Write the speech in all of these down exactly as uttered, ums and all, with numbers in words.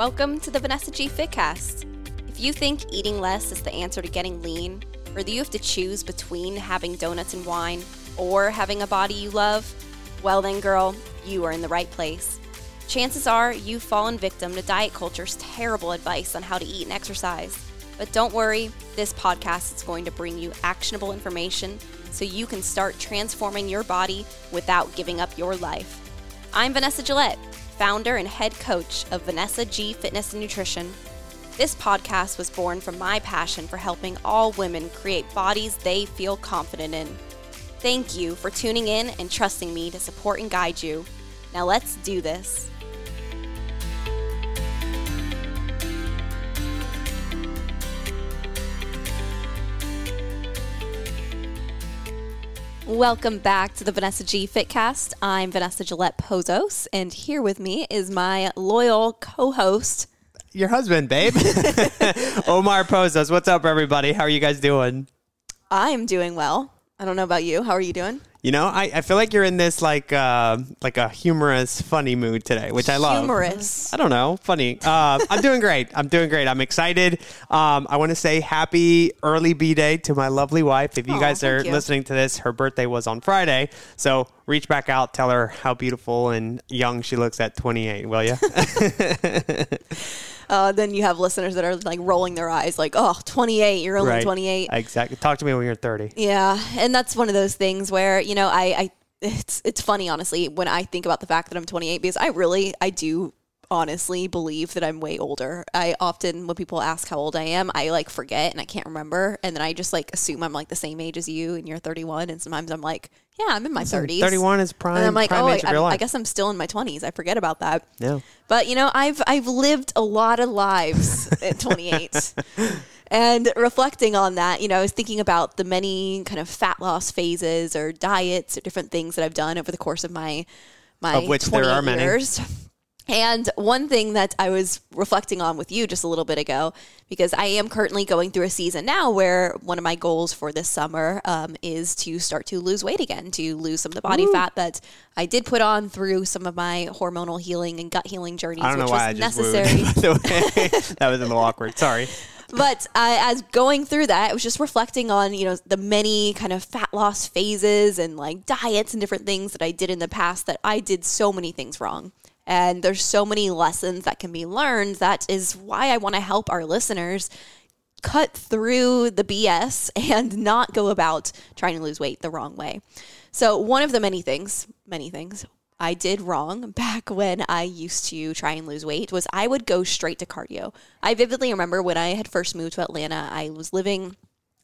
Welcome to the Vanessa G Fitcast. If you think eating less is the answer to getting lean, or that you have to choose between having donuts and wine or having a body you love, well then girl, you are in the right place. Chances are you've fallen victim to diet culture's terrible advice on how to eat and exercise. But don't worry, this podcast is going to bring you actionable information so you can start transforming your body without giving up your life. I'm Vanessa Gillette, founder and head coach of Vanessa G Fitness and Nutrition. This podcast was born from my passion for helping all women create bodies they feel confident in. Thank you for tuning in and trusting me to support and guide you. Now let's do this. Welcome back to the Vanessa G Fitcast. I'm Vanessa Gillette Pozos, and here with me is my loyal co-host, your husband, babe, Omar Pozos. What's up, everybody? How are you guys doing? I'm doing well. I don't know about you. How are you doing? You know, I, I feel like you're in this like uh, like a humorous, funny mood today, which I love. Humorous. I don't know. Funny. Uh, I'm doing great. I'm doing great. I'm excited. Um, I want to say happy early B-Day to my lovely wife. If you Aww, guys are you. listening to this, her birthday was on Friday. So reach back out. Tell her how beautiful and young she looks at twenty-eight, will you? Uh, then you have listeners that are like rolling their eyes like, oh, twenty-eight, you're only right. twenty-eight. Exactly. Talk to me when you're thirty. Yeah. And that's one of those things where, you know, I, I, it's, it's funny, honestly, when I think about the fact that I'm twenty-eight, because I really, I do honestly believe that I'm way older. I often, when people ask how old I am, I like forget and I can't remember. And then I just like assume I'm like the same age as you and you're thirty-one. And sometimes I'm like, yeah, I'm in my thirties. thirty-one is prime. And I'm like, oh, I, I, I guess I'm still in my twenties. I forget about that. Yeah. But you know, I've I've lived a lot of lives at twenty-eight, and reflecting on that, you know, I was thinking about the many kind of fat loss phases or diets or different things that I've done over the course of my my of which there are many years. And one thing that I was reflecting on with you just a little bit ago, because I am currently going through a season now where one of my goals for this summer um, is to start to lose weight again, to lose some of the body Ooh. fat that I did put on through some of my hormonal healing and gut healing journeys, I don't which know why was I just necessary. Wooed, by the way. That was a little awkward. Sorry. But uh, as going through that, I was just reflecting on, you know, the many kind of fat loss phases and like diets and different things that I did in the past that I did so many things wrong. And there's so many lessons that can be learned. That is why I want to help our listeners cut through the B S and not go about trying to lose weight the wrong way. So one of the many things, many things I did wrong back when I used to try and lose weight was I would go straight to cardio. I vividly remember when I had first moved to Atlanta, I was living,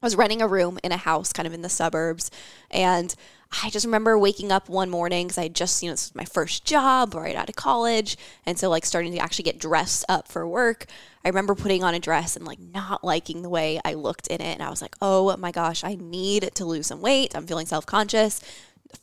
I was renting a room in a house kind of in the suburbs, and I just remember waking up one morning because I just, you know, this was my first job right out of college. And so like starting to actually get dressed up for work. I remember putting on a dress and like not liking the way I looked in it. And I was like, oh my gosh, I need to lose some weight. I'm feeling self-conscious.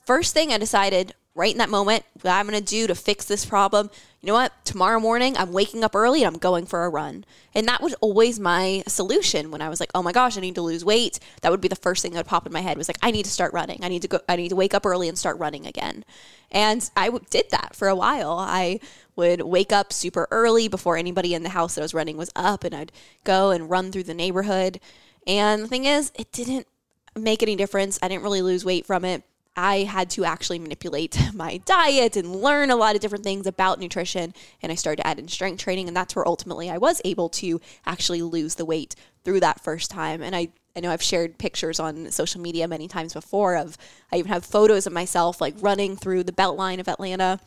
First thing I decided right in that moment what I'm going to do to fix this problem. You know what? Tomorrow morning, I'm waking up early and I'm going for a run. And that was always my solution when I was like, oh my gosh, I need to lose weight. That would be the first thing that would pop in my head was like, I need to start running. I need to go, I need to wake up early and start running again. And I w- did that for a while. I would wake up super early before anybody in the house that I was running was up, and I'd go and run through the neighborhood. And the thing is, it didn't make any difference. I didn't really lose weight from it. I had to actually manipulate my diet and learn a lot of different things about nutrition. And I started to add in strength training. And that's where ultimately I was able to actually lose the weight through that first time. And I, I know I've shared pictures on social media many times before of, I even have photos of myself like running through the Beltline of Atlanta.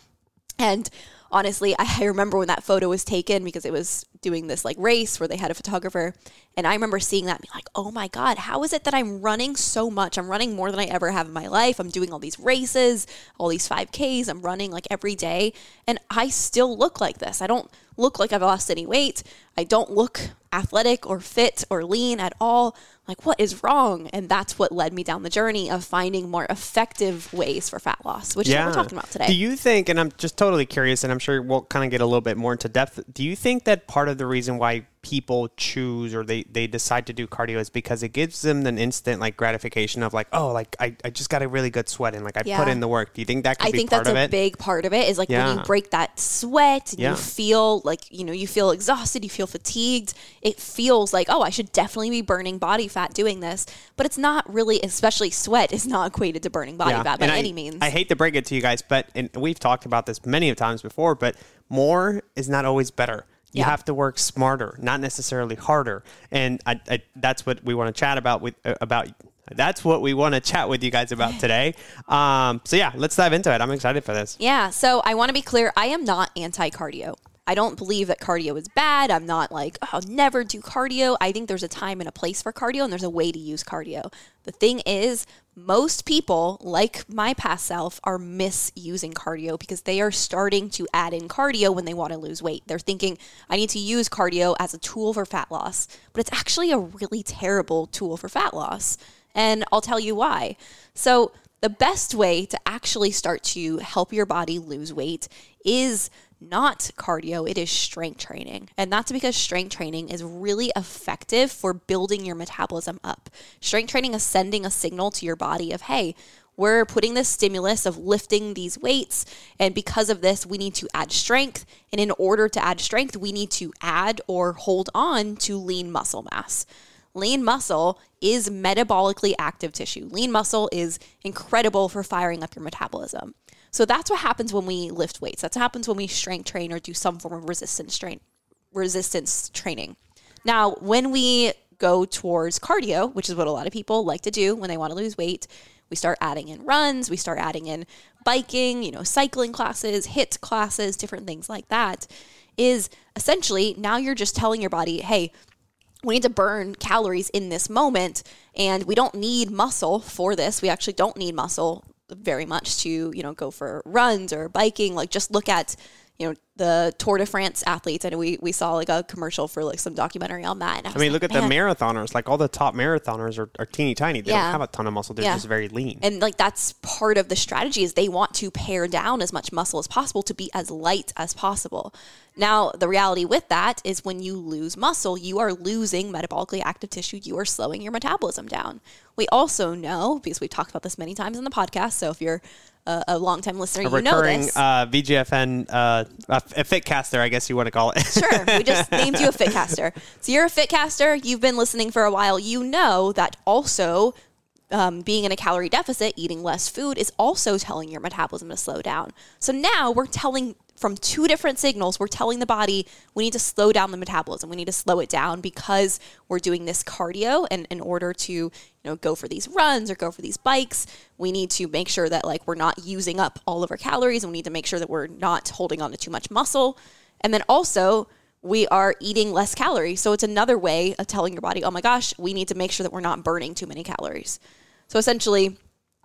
And honestly, I remember when that photo was taken because it was doing this like race where they had a photographer. And I remember seeing that and being like, oh my God, how is it that I'm running so much? I'm running more than I ever have in my life. I'm doing all these races, all these five Ks. I'm running like every day. And I still look like this. I don't look like I've lost any weight. I don't look athletic or fit or lean at all. Like, what is wrong? And that's what led me down the journey of finding more effective ways for fat loss, which yeah. is what we're talking about today. Do you think, and I'm just totally curious, and I'm sure we'll kind of get a little bit more into depth. Do you think that part of the reason why people choose or they, they decide to do cardio is because it gives them an instant like gratification of like, oh, like I, I just got a really good sweat in, like I yeah. put in the work. Do you think that could I be think part that's of a it? Big part of it is like yeah. when you break that sweat, yeah. you feel like, you know, you feel exhausted, you feel fatigued. It feels like, oh, I should definitely be burning body fat doing this, but it's not really, especially sweat is not equated to burning body yeah. fat by and any I, means. I hate to break it to you guys, but and we've talked about this many times before, but more is not always better. You yeah. have to work smarter, not necessarily harder. And I, I, that's what we want to chat about with uh, about. That's what we want to chat with you guys about today. Um, so yeah, let's dive into it. I'm excited for this. Yeah. So I want to be clear. I am not anti-cardio. I don't believe that cardio is bad. I'm not like, oh, I'll never do cardio. I think there's a time and a place for cardio, and there's a way to use cardio. The thing is, most people, like my past self, are misusing cardio because they are starting to add in cardio when they want to lose weight. They're thinking, I need to use cardio as a tool for fat loss, but it's actually a really terrible tool for fat loss. And I'll tell you why. So the best way to actually start to help your body lose weight is not cardio, it is strength training. And that's because strength training is really effective for building your metabolism up. Strength training is sending a signal to your body of, hey, we're putting this stimulus of lifting these weights. And because of this, we need to add strength. And in order to add strength, we need to add or hold on to lean muscle mass. Lean muscle is metabolically active tissue. Lean muscle is incredible for firing up your metabolism. So that's what happens when we lift weights. That's what happens when we strength train or do some form of resistance train, resistance training. Now, when we go towards cardio, which is what a lot of people like to do when they want to lose weight, we start adding in runs, we start adding in biking, you know, cycling classes, H I I T classes, different things like that, is essentially now you're just telling your body, hey, we need to burn calories in this moment, and we don't need muscle for this. We actually don't need muscle very much to, you know, go for runs or biking. Like, just look at, you know, the Tour de France athletes. I know we, we saw like a commercial for like some documentary on that. And I, I mean, like, look at man. the marathoners, like all the top marathoners are, are teeny tiny. They yeah. don't have a ton of muscle. They're yeah. just very lean. And like, that's part of the strategy is they want to pare down as much muscle as possible to be as light as possible. Now, the reality with that is when you lose muscle, you are losing metabolically active tissue. You are slowing your metabolism down. We also know, because we've talked about this many times in the podcast, so if you're a, a long-time listener, a you know this. A recurring uh, V G F N, uh, a, a fitcaster, I guess you want to call it. Sure, we just named you a fitcaster. So you're a fitcaster, you've been listening for a while, you know that also um, being in a calorie deficit, eating less food, is also telling your metabolism to slow down. So now we're telling... from two different signals, we're telling the body we need to slow down the metabolism. We need to slow it down because we're doing this cardio, and in order to, you know, go for these runs or go for these bikes, we need to make sure that like we're not using up all of our calories, and we need to make sure that we're not holding on to too much muscle. And then also we are eating less calories. So it's another way of telling your body, oh my gosh, we need to make sure that we're not burning too many calories. So essentially,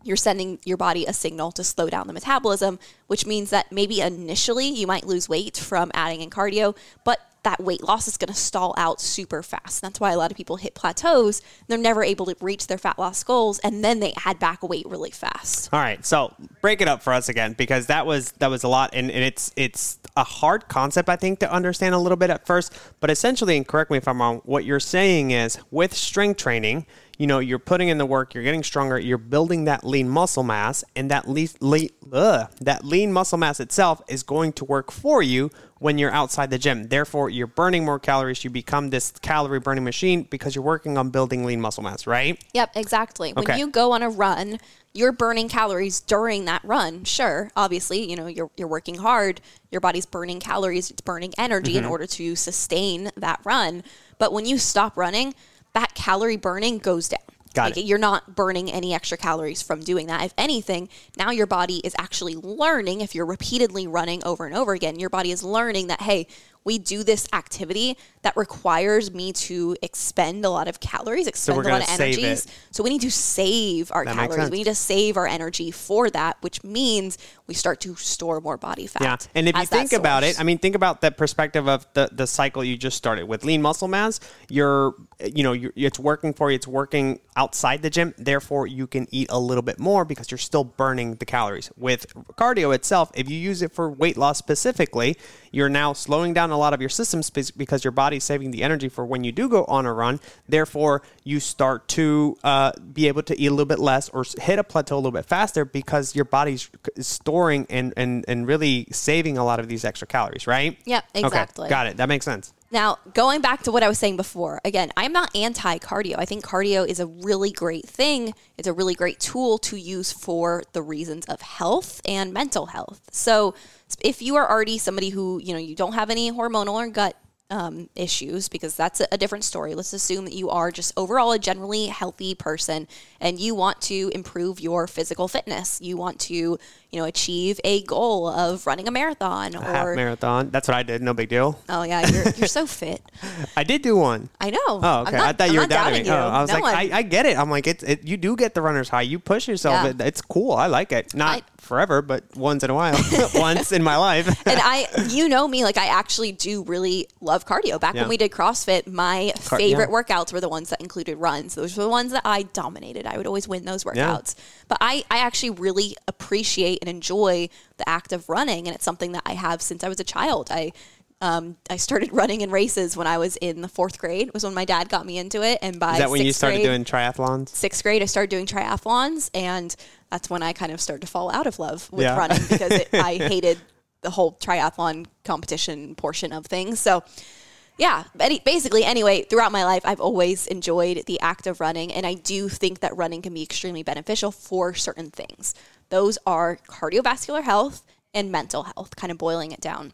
you're sending your body a signal to slow down the metabolism, which means that maybe initially you might lose weight from adding in cardio, but that weight loss is going to stall out super fast. That's why a lot of people hit plateaus. They're never able to reach their fat loss goals, and then they add back weight really fast. All right. So break it up for us again, because that was that was a lot. And, and it's it's a hard concept, I think, to understand a little bit at first. But essentially, and correct me if I'm wrong, what you're saying is with strength training, you know, you're putting in the work, you're getting stronger, you're building that lean muscle mass, and that lean, lean, ugh, that lean muscle mass itself is going to work for you when you're outside the gym. Therefore, you're burning more calories. You become this calorie burning machine because you're working on building lean muscle mass, right? Yep, exactly. Okay. When you go on a run, you're burning calories during that run. Sure, obviously, you know, you're you're working hard. Your body's burning calories. It's burning energy mm-hmm. in order to sustain that run. But when you stop running, that calorie burning goes down. Got like it. You're not burning any extra calories from doing that. If anything, now your body is actually learning, if you're repeatedly running over and over again, your body is learning that, hey, we do this activity that requires me to expend a lot of calories, expend so a lot of energies. So we need to save our that calories. We need to save our energy for that, which means we start to store more body fat. Yeah. And if you think about it, I mean, think about that perspective of the, the cycle you just started with lean muscle mass. You're, you know, you're, it's working for you. It's working outside the gym. Therefore, you can eat a little bit more because you're still burning the calories. With cardio itself, if you use it for weight loss specifically, you're now slowing down on a lot of your systems because your body's saving the energy for when you do go on a run. Therefore, you start to uh, be able to eat a little bit less or hit a plateau a little bit faster because your body's storing and, and, and really saving a lot of these extra calories, right? Yep, exactly. Okay, got it. That makes sense. Now, going back to what I was saying before, again, I'm not anti-cardio. I think cardio is a really great thing. It's a really great tool to use for the reasons of health and mental health. So if you are already somebody who, you know, you don't have any hormonal or gut um, issues, because that's a, a different story. Let's assume that you are just overall a generally healthy person and you want to improve your physical fitness. You want to, you know, achieve a goal of running a marathon or a half marathon. That's what I did. No big deal. Oh yeah. You're, you're so fit. I did do one. I know. Oh, okay. Not, I thought you I'm were doubting, doubting you. Oh, I was no, like, I, I get it. I'm like, it's, it, you do get the runner's high. You push yourself. Yeah. It, it's cool. I like it. Not I, forever, but once in a while, once in my life. And I, you know me, like I actually do really love cardio. Back yeah. when we did CrossFit, my Car- favorite yeah. workouts were the ones that included runs. Those were the ones that I dominated. I would always win those workouts. Yeah. But I, I actually really appreciate and enjoy the act of running. And it's something that I have since I was a child. I, Um, I started running in races when I was in the fourth grade. It was when my dad got me into it. And by Is that when you started grade, doing triathlons? Sixth grade, I started doing triathlons. And that's when I kind of started to fall out of love with yeah. running because it, I hated the whole triathlon competition portion of things. So yeah, basically, anyway, throughout my life, I've always enjoyed the act of running. And I do think that running can be extremely beneficial for certain things. Those are cardiovascular health and mental health, kind of boiling it down.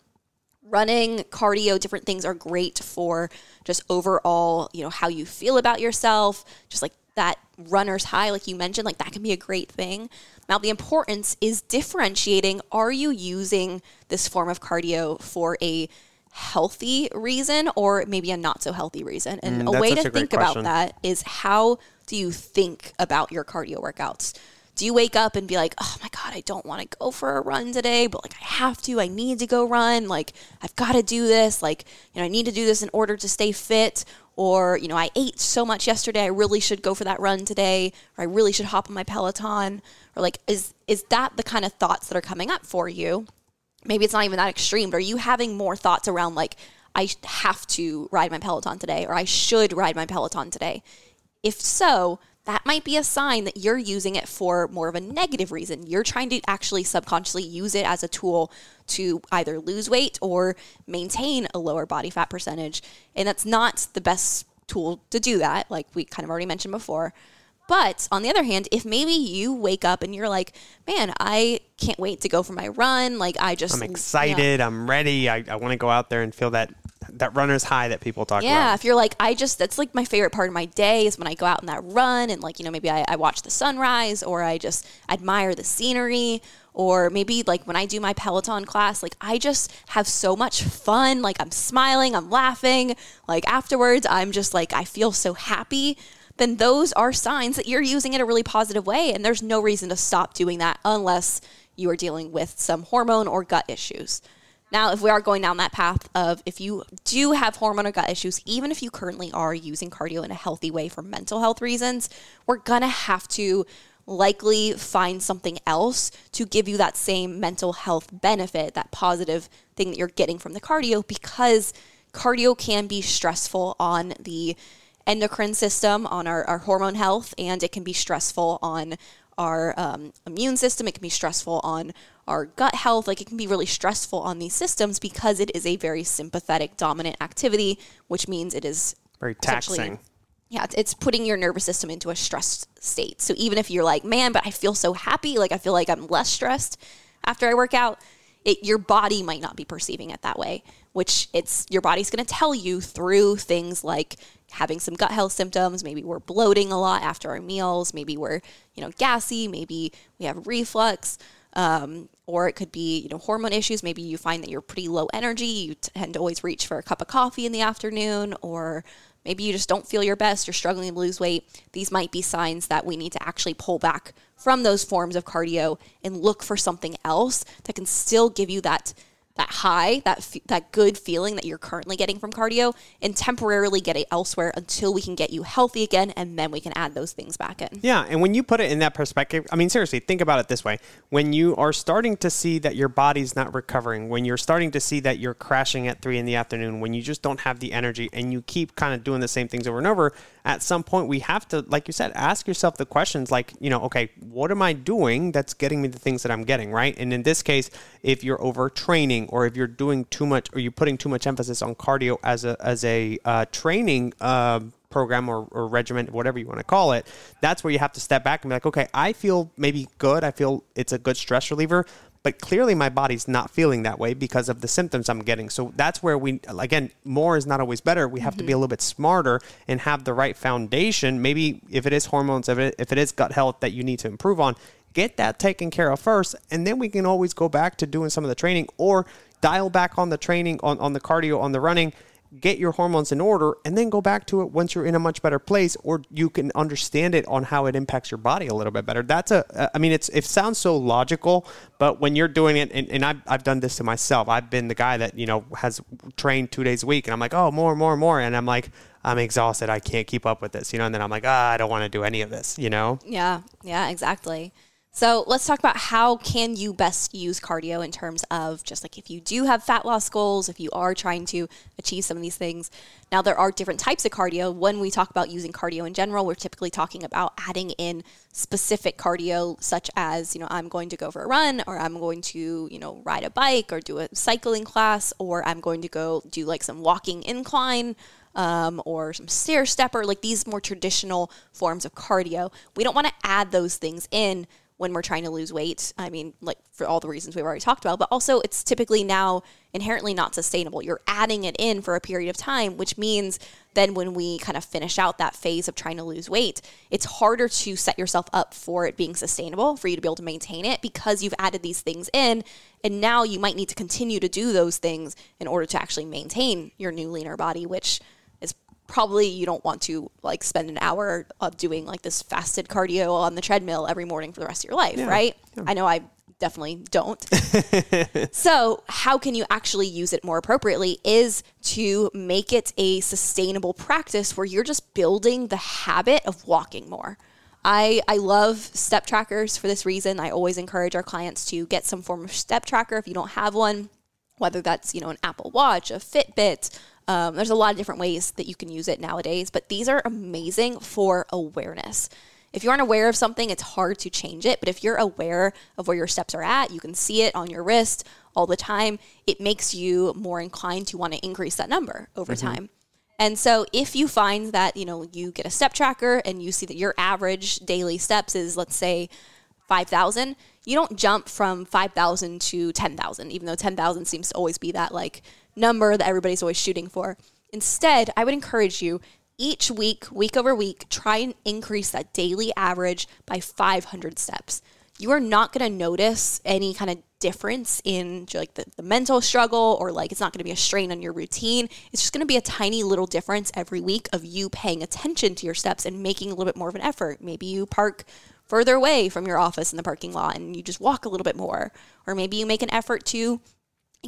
Running, cardio, different things are great for just overall, you know, how you feel about yourself, just like that runner's high, like you mentioned, like that can be a great thing. Now, the importance is differentiating. Are you using this form of cardio for a healthy reason or maybe a not so healthy reason? And mm, a way to think about that is, how do you think about your cardio workouts? Do you wake up and be like, oh my God, I don't want to go for a run today, but like I have to, I need to go run. Like I've got to do this. Like, you know, I need to do this in order to stay fit. Or, you know, I ate so much yesterday, I really should go for that run today. Or I really should hop on my Peloton. Or like, is, is that the kind of thoughts that are coming up for you? Maybe it's not even that extreme, but are you having more thoughts around like, I have to ride my Peloton today, or I should ride my Peloton today? If so, that might be a sign that you're using it for more of a negative reason. You're trying to actually subconsciously use it as a tool to either lose weight or maintain a lower body fat percentage. And that's not the best tool to do that, like we kind of already mentioned before. But on the other hand, if maybe you wake up and you're like, man, I can't wait to go for my run. Like I just, I'm excited. You know, I'm ready. I, I want to go out there and feel that that runner's high that people talk yeah, about. Yeah, if you're like, I just, that's like my favorite part of my day is when I go out on that run and like, you know, maybe I, I watch the sunrise, or I just admire the scenery, or maybe like when I do my Peloton class, like I just have so much fun. Like I'm smiling, I'm laughing. Like afterwards, I'm just like, I feel so happy. Then those are signs that you're using it a really positive way. And there's no reason to stop doing that unless you are dealing with some hormone or gut issues. Now, if we are going down that path of if you do have hormone or gut issues, even if you currently are using cardio in a healthy way for mental health reasons, we're going to have to likely find something else to give you that same mental health benefit, that positive thing that you're getting from the cardio, because cardio can be stressful on the endocrine system, on our, our hormone health, and it can be stressful on our um, immune system. It can be stressful on our gut health. Like it can be really stressful on these systems because it is a very sympathetic dominant activity, which means it is very taxing. Yeah. It's putting your nervous system into a stressed state. So even if you're like, man, but I feel so happy, like I feel like I'm less stressed after I work out, it, your body might not be perceiving it that way, which it's, your body's going to tell you through things like having some gut health symptoms. Maybe we're bloating a lot after our meals. Maybe we're, you know, gassy. Maybe we have reflux. Um, or it could be, you know, hormone issues. Maybe you find that you're pretty low energy. You tend to always reach for a cup of coffee in the afternoon, or maybe you just don't feel your best. You're struggling to lose weight. These might be signs that we need to actually pull back from those forms of cardio and look for something else that can still give you that that high, that that good feeling that you're currently getting from cardio, and temporarily get it elsewhere until we can get you healthy again, and then we can add those things back in. Yeah, and when you put it in that perspective, I mean, seriously, think about it this way. When you are starting to see that your body's not recovering, when you're starting to see that you're crashing at three in the afternoon, when you just don't have the energy and you keep kind of doing the same things over and over, at some point we have to, like you said, ask yourself the questions like, you know, okay, what am I doing that's getting me the things that I'm getting, right? And in this case, if you're overtraining, or if you're doing too much, or you're putting too much emphasis on cardio as a as a uh, training uh, program or, or regimen, whatever you want to call it, that's where you have to step back and be like, okay, I feel maybe good. I feel it's a good stress reliever, but clearly my body's not feeling that way because of the symptoms I'm getting. So that's where we, again, more is not always better. We have mm-hmm. to be a little bit smarter and have the right foundation. Maybe if it is hormones, if it, if it is gut health that you need to improve on, get that taken care of first, and then we can always go back to doing some of the training or dial back on the training, on, on the cardio, on the running, get your hormones in order, and then go back to it once you're in a much better place, or you can understand it on how it impacts your body a little bit better. That's a, I mean, it's it sounds so logical, but when you're doing it, and, and I've, I've done this to myself. I've been the guy that, you know, has trained two days a week, and I'm like, oh, more, more, more, and I'm like, I'm exhausted. I can't keep up with this, you know, and then I'm like, ah, oh, I don't want to do any of this, you know? Yeah, yeah, exactly. So let's talk about how can you best use cardio in terms of just like if you do have fat loss goals, if you are trying to achieve some of these things. Now, there are different types of cardio. When we talk about using cardio in general, we're typically talking about adding in specific cardio, such as, you know, I'm going to go for a run, or I'm going to, you know, ride a bike or do a cycling class, or I'm going to go do like some walking incline Um, or some stair stepper, like these more traditional forms of cardio. We don't want to add those things in when we're trying to lose weight. I mean, like for all the reasons we've already talked about, but also it's typically now inherently not sustainable. You're adding it in for a period of time, which means then when we kind of finish out that phase of trying to lose weight, it's harder to set yourself up for it being sustainable, for you to be able to maintain it, because you've added these things in, and now you might need to continue to do those things in order to actually maintain your new leaner body, which probably you don't want to like spend an hour of doing like this fasted cardio on the treadmill every morning for the rest of your life, yeah, right? Yeah. I know I definitely don't. So how can you actually use it more appropriately is to make it a sustainable practice where you're just building the habit of walking more. I, I love step trackers for this reason. I always encourage our clients to get some form of step tracker if you don't have one, whether that's, you know, an Apple Watch, a Fitbit. Um, there's a lot of different ways that you can use it nowadays, but these are amazing for awareness. If you aren't aware of something, it's hard to change it. But if you're aware of where your steps are at, you can see it on your wrist all the time. It makes you more inclined to want to increase that number over mm-hmm. time. And so if you find that, you know, you get a step tracker and you see that your average daily steps is, let's say, five thousand, you don't jump from five thousand to ten thousand, even though ten thousand seems to always be that like number that everybody's always shooting for. Instead, I would encourage you each week, week over week, try and increase that daily average by five hundred steps. You are not going to notice any kind of difference in like the, the mental struggle, or like it's not going to be a strain on your routine. It's just going to be a tiny little difference every week of you paying attention to your steps and making a little bit more of an effort. Maybe you park further away from your office in the parking lot and you just walk a little bit more. Or maybe you make an effort to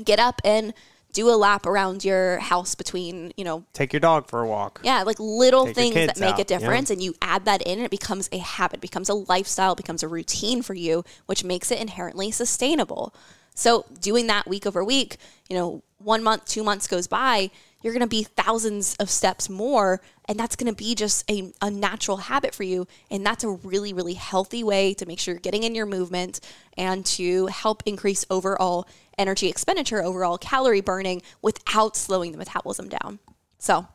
get up and do a lap around your house between, you know. Take your dog for a walk. Yeah, like little Take things that make out. a difference. Yeah. And you add that in and it becomes a habit, becomes a lifestyle, becomes a routine for you, which makes it inherently sustainable. So doing that week over week, you know, one month, two months goes by, you're going to be thousands of steps more, and that's going to be just a, a natural habit for you. And that's a really, really healthy way to make sure you're getting in your movement and to help increase overall energy expenditure, overall calorie burning without slowing the metabolism down. So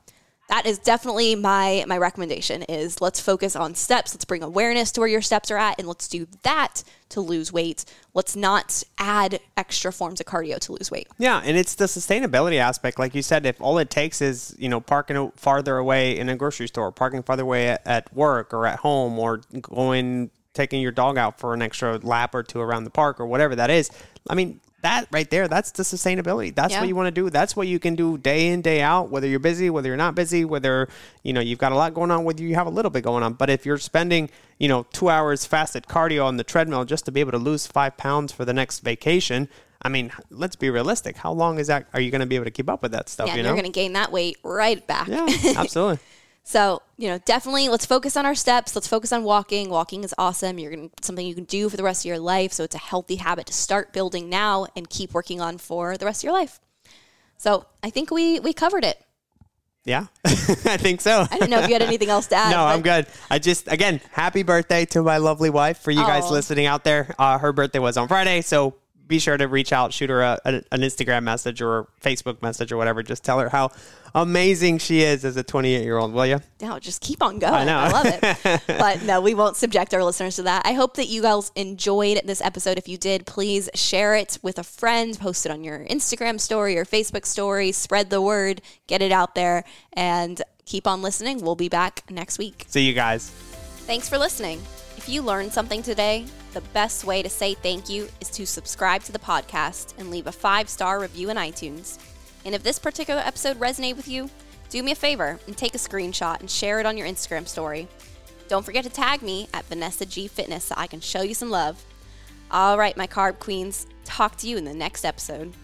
that is definitely my, my recommendation is let's focus on steps. Let's bring awareness to where your steps are at, and let's do that to lose weight. Let's not add extra forms of cardio to lose weight. Yeah, and it's the sustainability aspect. Like you said, if all it takes is, you know, parking farther away in a grocery store, parking farther away at, at work or at home, or going, taking your dog out for an extra lap or two around the park or whatever that is, I mean, that right there, that's the sustainability. That's yeah. what you want to do. That's what you can do day in, day out, whether you're busy, whether you're not busy, whether, you know, you've got a lot going on, whether you have a little bit going on. But if you're spending, you know, two hours fasted cardio on the treadmill just to be able to lose five pounds for the next vacation, I mean, let's be realistic. How long is that? Are you going to be able to keep up with that stuff? Yeah, you know? You're going to gain that weight right back. Yeah, absolutely. So, you know, definitely let's focus on our steps. Let's focus on walking. Walking is awesome. You're going to, something you can do for the rest of your life. So it's a healthy habit to start building now and keep working on for the rest of your life. So I think we, we covered it. Yeah, I think so. I don't know if you had anything else to add. No, but I'm good. I just, again, happy birthday to my lovely wife. For you oh. guys listening out there, uh, her birthday was on Friday. So be sure to reach out, shoot her a, a, an Instagram message or Facebook message or whatever. Just tell her how amazing she is as a twenty-eight-year-old, will you? No, just keep on going. I know. I love it. But no, we won't subject our listeners to that. I hope that you guys enjoyed this episode. If you did, please share it with a friend, post it on your Instagram story or Facebook story, spread the word, get it out there, and keep on listening. We'll be back next week. See you guys. Thanks for listening. If you learned something today, the best way to say thank you is to subscribe to the podcast and leave a five-star review in iTunes. And if this particular episode resonated with you, do me a favor and take a screenshot and share it on your Instagram story. Don't forget to tag me at Vanessa G Fitness so I can show you some love. All right, my carb queens, talk to you in the next episode.